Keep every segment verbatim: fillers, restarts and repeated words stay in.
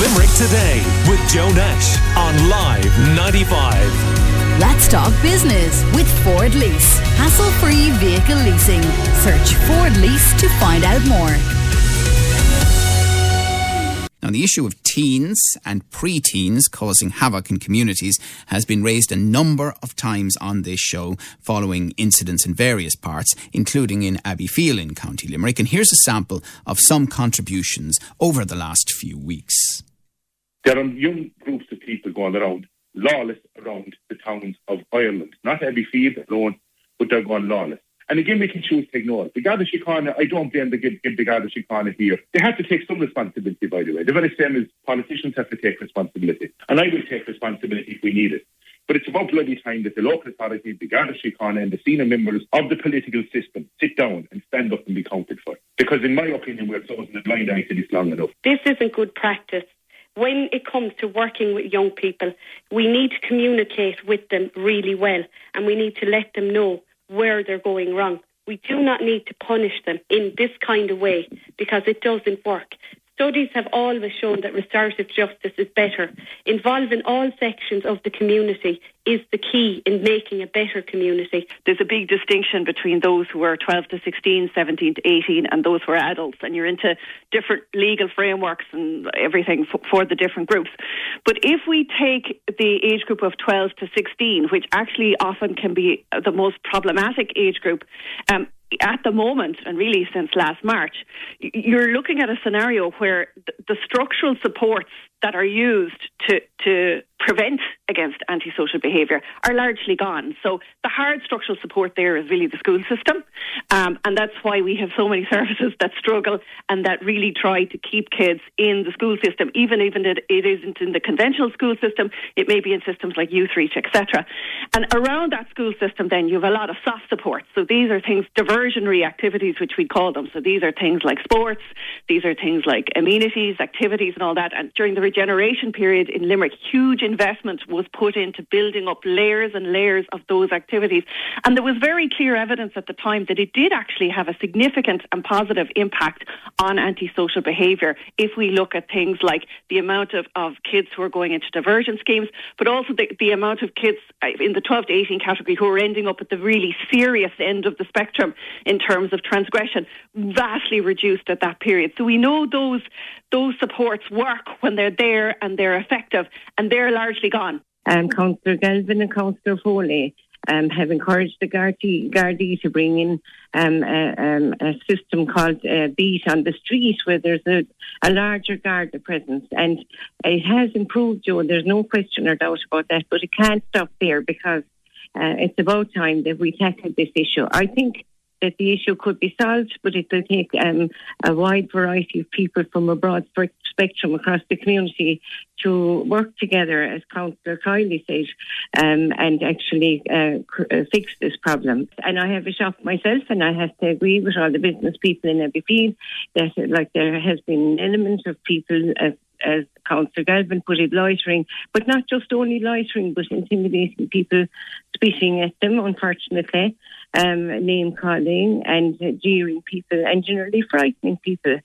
Limerick Today with Joe Nash on Live ninety-five. Let's talk business with Ford Lease. Hassle-free vehicle leasing. Search Ford Lease to find out more. Now, the issue of teens and pre-teens causing havoc in communities has been raised a number of times on this show following incidents in various parts, including in Abbeyfeale in County Limerick. And here's a sample of some contributions over the last few weeks. There are young groups of people going around, lawless around the towns of Ireland. Not Abbeyfeale alone, but they're going lawless. And again, we can choose to ignore it. The Garda Síochána, I don't blame the, the Garda Síochána here. They have to take some responsibility, by the way. The very same as politicians have to take responsibility. And I will take responsibility if we need it. But it's about bloody time that the local authorities, the Garda Síochána and the senior members of the political system sit down and stand up and be counted for. Because in my opinion, we're closing the blind eye to this long enough. This isn't good practice. When it comes to working with young people, we need to communicate with them really well. And we need to let them know where they're going wrong. We do not need to punish them in this kind of way because it doesn't work. Studies have always shown that restorative justice is better. Involving all sections of the community is the key in making a better community. There's a big distinction between those who are twelve to sixteen, seventeen to eighteen and those who are adults, and you're into different legal frameworks and everything for, for the different groups. But if we take the age group of twelve to sixteen, which actually often can be the most problematic age group, um, at the moment, and really since last March, you're looking at a scenario where the structural supports that are used to, to prevent against antisocial behaviour are largely gone. So the hard structural support there is really the school system, um, and that's why we have so many services that struggle and that really try to keep kids in the school system, even if it isn't in the conventional school system, it may be in systems like Youthreach, et cetera. And around that school system then you have a lot of soft supports. So these are things, diversionary activities which we call them. So these are things like sports, these are things like amenities, activities and all that. And during the regeneration period in Limerick, huge investment was put into building up layers and layers of those activities. And there was very clear evidence at the time that it did actually have a significant and positive impact on antisocial behaviour if we look at things like the amount of, of kids who are going into diversion schemes, but also the, the amount of kids in the twelve to eighteen category who are ending up at the really serious end of the spectrum in terms of transgression, vastly reduced at that period. So we know those, those supports work when they're there and they're effective, and they're largely gone. Um, Councillor Galvin and Councillor Foley um, have encouraged the Gardaí, Gardaí to bring in um, a, um, a system called uh, Beat on the Street, where there's a, a larger Garda presence. And it has improved, Joe, there's no question or doubt about that, but it can't stop there because uh, it's about time that we tackled this issue. I think that the issue could be solved, but it will take um, a wide variety of people from a broad spectrum across the community to work together, as Councillor Kylie said, um, and actually uh, cr- fix this problem. And I have a shop myself, and I have to agree with all the business people in Abbeyfeale that, like, there has been an element of people, uh, as Councillor Galvin put it, loitering, but not just only loitering, but intimidating people, spitting at them, unfortunately, um, name-calling and uh, jeering people and generally frightening people.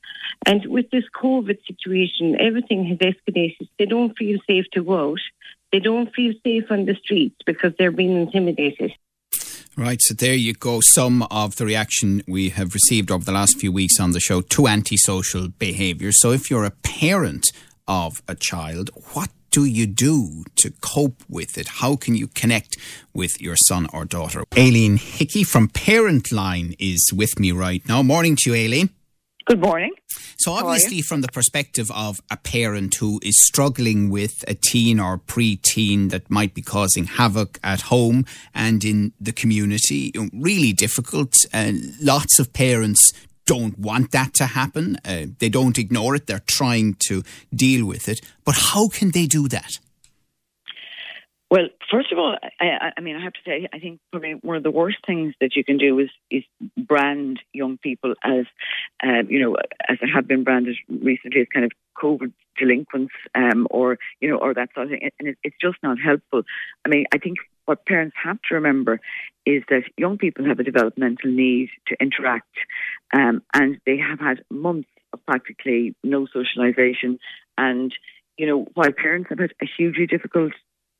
And with this COVID situation, everything has escalated. They don't feel safe to go out. They don't feel safe on the streets because they're being intimidated. Right, so there you go. Some of the reaction we have received over the last few weeks on the show to antisocial behaviour. So if you're a parent of a child, what do you do to cope with it? How can you connect with your son or daughter? Aileen Hickey from Parentline is with me right now. Morning to you, Aileen. Good morning. So obviously from the perspective of a parent who is struggling with a teen or pre-teen that might be causing havoc at home and in the community, really difficult. And lots of parents don't want that to happen. Uh, they don't ignore it. They're trying to deal with it. But how can they do that? Well, first of all, I, I mean, I have to say, I think probably one of the worst things that you can do is, is brand young people as, uh, you know, as I have been branded recently, as kind of COVID delinquents, um, or, you know, or that sort of thing. And it, it's just not helpful. I mean, I think what parents have to remember is that young people have a developmental need to interact, um, and they have had months of practically no socialisation, and you know, while parents have had a hugely difficult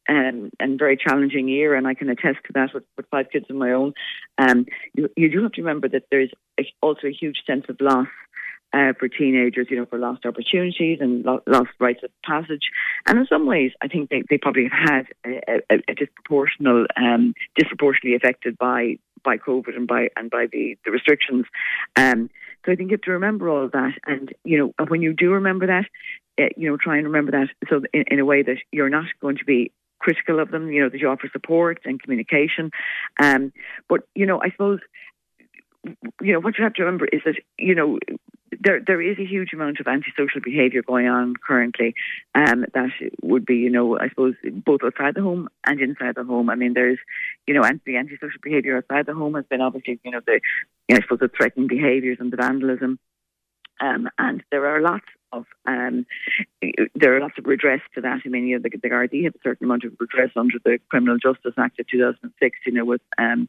um, and very challenging year, and I can attest to that with, with five kids of my own, um, you, you do have to remember that there is a, also a huge sense of loss uh, for teenagers, you know, for lost opportunities and lo- lost rites of passage. And in some ways, I think they, they probably have had a, a, a disproportional, um, disproportionately affected by by COVID and by and by the, the restrictions. Um, so I think you have to remember all of that. And, you know, when you do remember that, uh, you know, try and remember that so in, in a way that you're not going to be critical of them, you know, that you offer support and communication. Um, but, you know, I suppose, you know, what you have to remember is that, you know, There, there is a huge amount of antisocial behaviour going on currently, um, that would be, you know, I suppose, both outside the home and inside the home. I mean, there's, you know, anti antisocial behaviour outside the home has been obviously, you know, the, you know, I suppose, the threatening behaviours and the vandalism, um, and there are lots of, um, there are lots of redress to that. I mean, you know, the, the Gardaí have a certain amount of redress under the Criminal Justice Act of two thousand six, you know, with, um,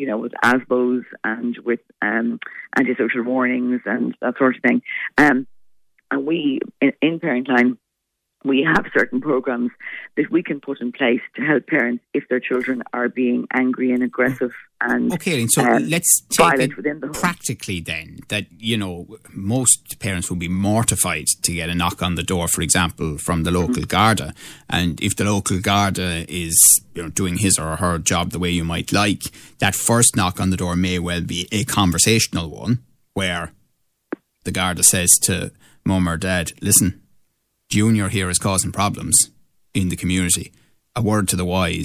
you know, with A S B Os and with um, antisocial warnings and that sort of thing. Um, and we, in, in Parentline, we have certain programmes that we can put in place to help parents if their children are being angry and aggressive and okay, so um, let's take violent within the home. Practically then, that, you know, most parents would be mortified to get a knock on the door, for example, from the local mm-hmm. Garda. And if the local Garda is, you know, doing his or her job the way you might like, that first knock on the door may well be a conversational one where the Garda says to mum or dad, listen, Junior here is causing problems in the community. A word to the wise,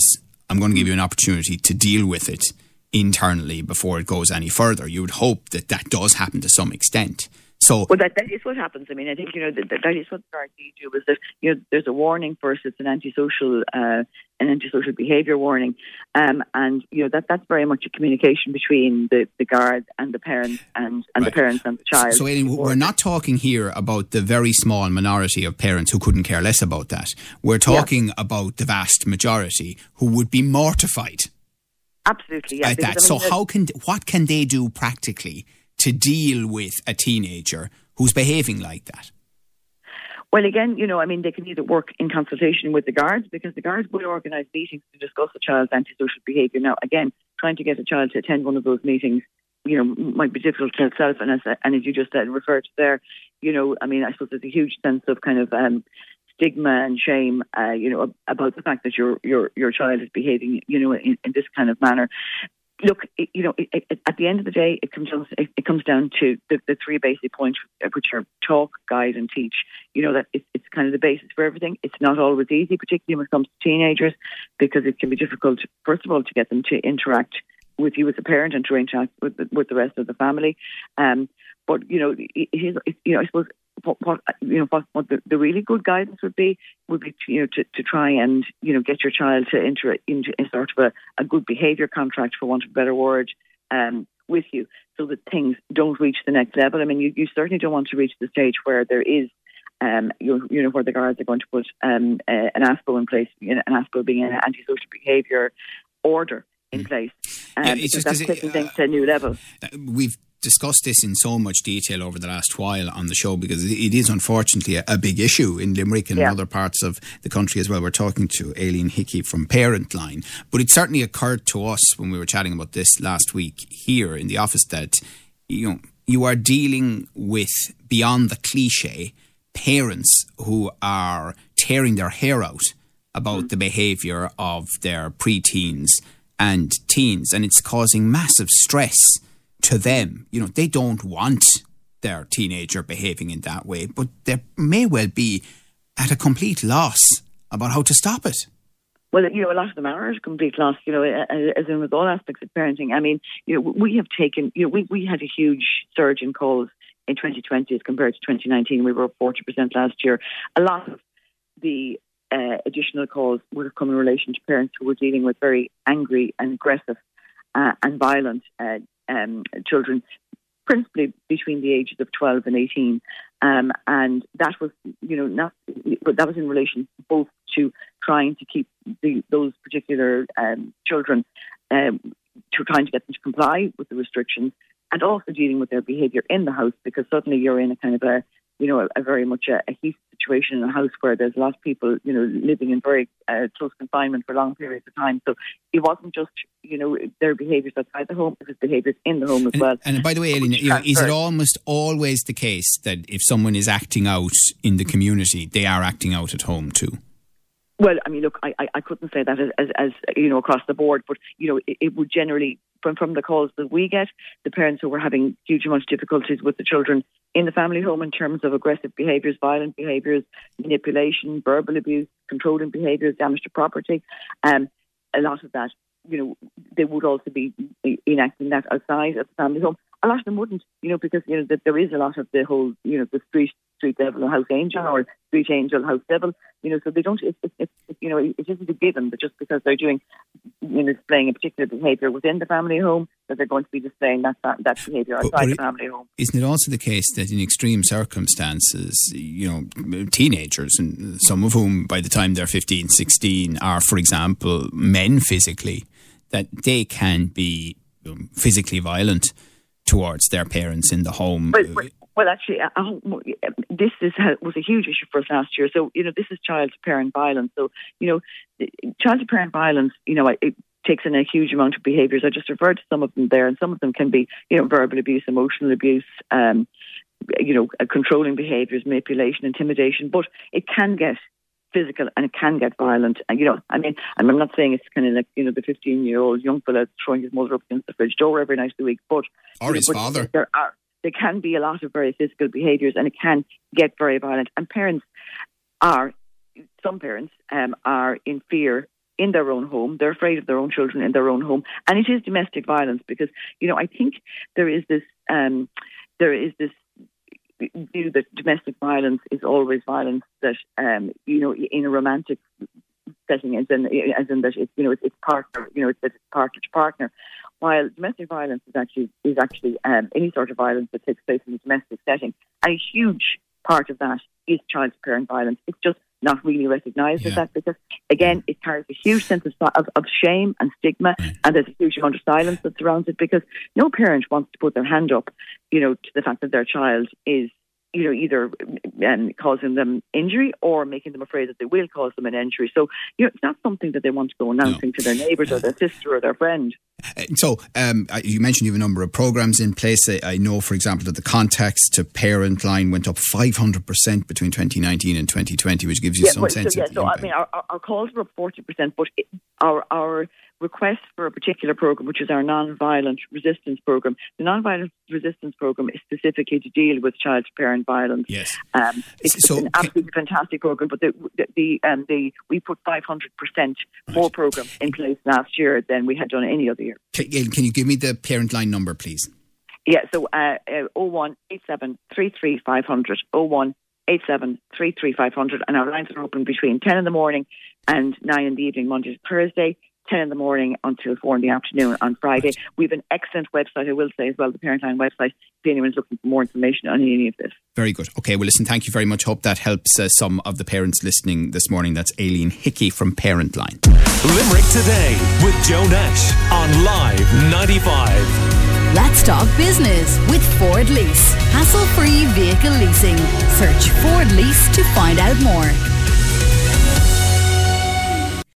I'm going to give you an opportunity to deal with it internally before it goes any further. You would hope that that does happen to some extent. So, well, that, that is what happens. I mean, I think, you know, that, that is what the R T do, is that, you know, there's a warning first. It's an antisocial, uh, an antisocial behaviour warning. Um, and, you know, that that's very much a communication between the, the guard and the parent and, and right. the parents and the child. So, Aileen, we're not talking here about the very small minority of parents who couldn't care less about that. We're talking yeah. about the vast majority who would be mortified. Absolutely, yeah. At that. I mean, so how can, what can they do practically to deal with a teenager who's behaving like that? Well, again, you know, I mean, they can either work in consultation with the guards, because the guards will organise meetings to discuss a child's antisocial behaviour. Now, again, trying to get a child to attend one of those meetings, you know, might be difficult to itself. And as, and as you just said, referred to there, you know, I mean, I suppose there's a huge sense of kind of um, stigma and shame, uh, you know, about the fact that your your your child is behaving, you know, in, in this kind of manner. Look, you know, it, it, at the end of the day, it comes down, it, it comes down to the, the three basic points, which are talk, guide and teach. You know, that it, it's kind of the basis for everything. It's not always easy, particularly when it comes to teenagers, because it can be difficult, first of all, to get them to interact with you as a parent and to interact with the, with the rest of the family. Um, but, you know, it, it, it, you know, I suppose what, what you know what, what the, the really good guidance would be would be to, you know, to, to try and, you know, get your child to enter into a sort of a, a good behaviour contract, for want of a better word, um, with you, so that things don't reach the next level. I mean, you, you certainly don't want to reach the stage where there is, um, you, you know, where the guards are going to put um, uh, an A S B O in place, you know, an A S B O being an antisocial behaviour order in place. Um, yeah, it's just that's taking it, uh, things to a new level. We've discussed this in so much detail over the last while on the show, because it is unfortunately a, a big issue in Limerick and yeah. other parts of the country as well. We're talking to Aileen Hickey from Parentline, but it certainly occurred to us when we were chatting about this last week here in the office that, you know, you are dealing with, beyond the cliche, parents who are tearing their hair out about mm-hmm. the behaviour of their preteens and teens, and it's causing massive stress to them. You know, they don't want their teenager behaving in that way, but they may well be at a complete loss about how to stop it. Well, you know, a lot of them are at a complete loss, you know, as in with all aspects of parenting. I mean, you know, we have taken, you know, we, we had a huge surge in calls in twenty twenty as compared to twenty nineteen. We were up forty percent last year. A lot of the uh, additional calls would have come in relation to parents who were dealing with very angry and aggressive uh, and violent uh, Um, children, principally between the ages of twelve and eighteen, um, and that was, you know, not, but that was in relation both to trying to keep the, those particular um, children, um, to trying to get them to comply with the restrictions, and also dealing with their behaviour in the house, because suddenly you're in a kind of a you know, a, a very much a, a heath situation in a house where there's a lot of people, you know, living in very uh, close confinement for long periods of time. So it wasn't just, you know, their behaviours outside the home, it was behaviours in the home as and, well. And by the way, Aileen, is it almost always the case that if someone is acting out in the community, they are acting out at home too? Well, I mean, look, I, I, I couldn't say that as, as, as, you know, across the board, but, you know, it, it would generally, from, from the calls that we get, the parents who were having huge amounts of difficulties with the children in the family home in terms of aggressive behaviours, violent behaviours, manipulation, verbal abuse, controlling behaviours, damage to property, um, a lot of that, you know, they would also be enacting that outside of the family home. A lot of them wouldn't, you know, because, you know, that there is a lot of the whole, you know, the street street devil, house angel, or street angel, house devil, you know, so they don't, it's, it's, it's, you know, it isn't a given that just because they're doing, you know, displaying a particular behaviour within the family home, that they're going to be displaying that that, that behaviour outside but, but the family home. Isn't it also the case that in extreme circumstances, you know, teenagers, and some of whom by the time they're fifteen, sixteen, are, for example, men physically, that they can be um, physically violent towards their parents in the home? Well, well, well actually, uh, this is how, was a huge issue for us last year. So, you know, this is child-to-parent violence. So, you know, child-to-parent violence, you know, it takes in a huge amount of behaviours. I just referred to some of them there, and some of them can be, you know, verbal abuse, emotional abuse, um, you know, controlling behaviours, manipulation, intimidation, but it can get physical and it can get violent. And, you know, I mean, I'm not saying it's kind of like, you know, the fifteen-year-old young fella throwing his mother up against the fridge door every night of the week, but... Or you know, his but father. There are, there can be a lot of very physical behaviours and it can get very violent. And parents are, some parents um, are in fear in their own home. They're afraid of their own children in their own home. And it is domestic violence because, you know, I think there is this, um, there is this, view that domestic violence is always violence that, um, you know, in a romantic setting, as in, as in that, it's, you know, it's, it's partner, you know, it's, it's partner to partner. While domestic violence is actually, is actually um, any sort of violence that takes place in a domestic setting, and a huge part of that is child-to-parent violence. It's just not really recognised yeah. as that because, again, it carries a huge sense of, of, of shame and stigma, and there's a huge amount of silence that surrounds it because no parent wants to put their hand up, you know, to the fact that their child is, you know, either um, causing them injury or making them afraid that they will cause them an injury. So, you know, it's not something that they want to go announcing no. to their neighbours or their sister or their friend. So, um, you mentioned you have a number of programmes in place. I know, for example, that the contacts to Parentline went up five hundred percent between twenty nineteen and twenty twenty, which gives you yeah, some well, sense so, yeah, of the so, impact. I mean, our, our calls were up forty percent, but it, our... our request for a particular programme, which is our non-violent resistance programme. The non-violent resistance programme is specifically to deal with child-to-parent violence. Yes, um, it's, so, it's an absolutely can, fantastic programme, but the, the, the, um, the, we put five hundred percent more right. programmes in place last year than we had done any other year. Can, can you give me the Parentline number, please? Yeah, so uh, uh, oh one eight seven, three three five hundred, oh one eight seven, three three five hundred, and our lines are open between ten in the morning and nine in the evening, Monday to Thursday, ten in the morning until four in the afternoon on Friday. Right. We have an excellent website, I will say as well, the Parentline website, if anyone's looking for more information on any of this. Very good. Okay, well, listen, thank you very much. Hope that helps uh, some of the parents listening this morning. That's Aileen Hickey from Parentline. Limerick Today with Joe Nash on Live ninety-five. Let's talk business with Ford Lease. Hassle-free vehicle leasing. Search Ford Lease to find out more.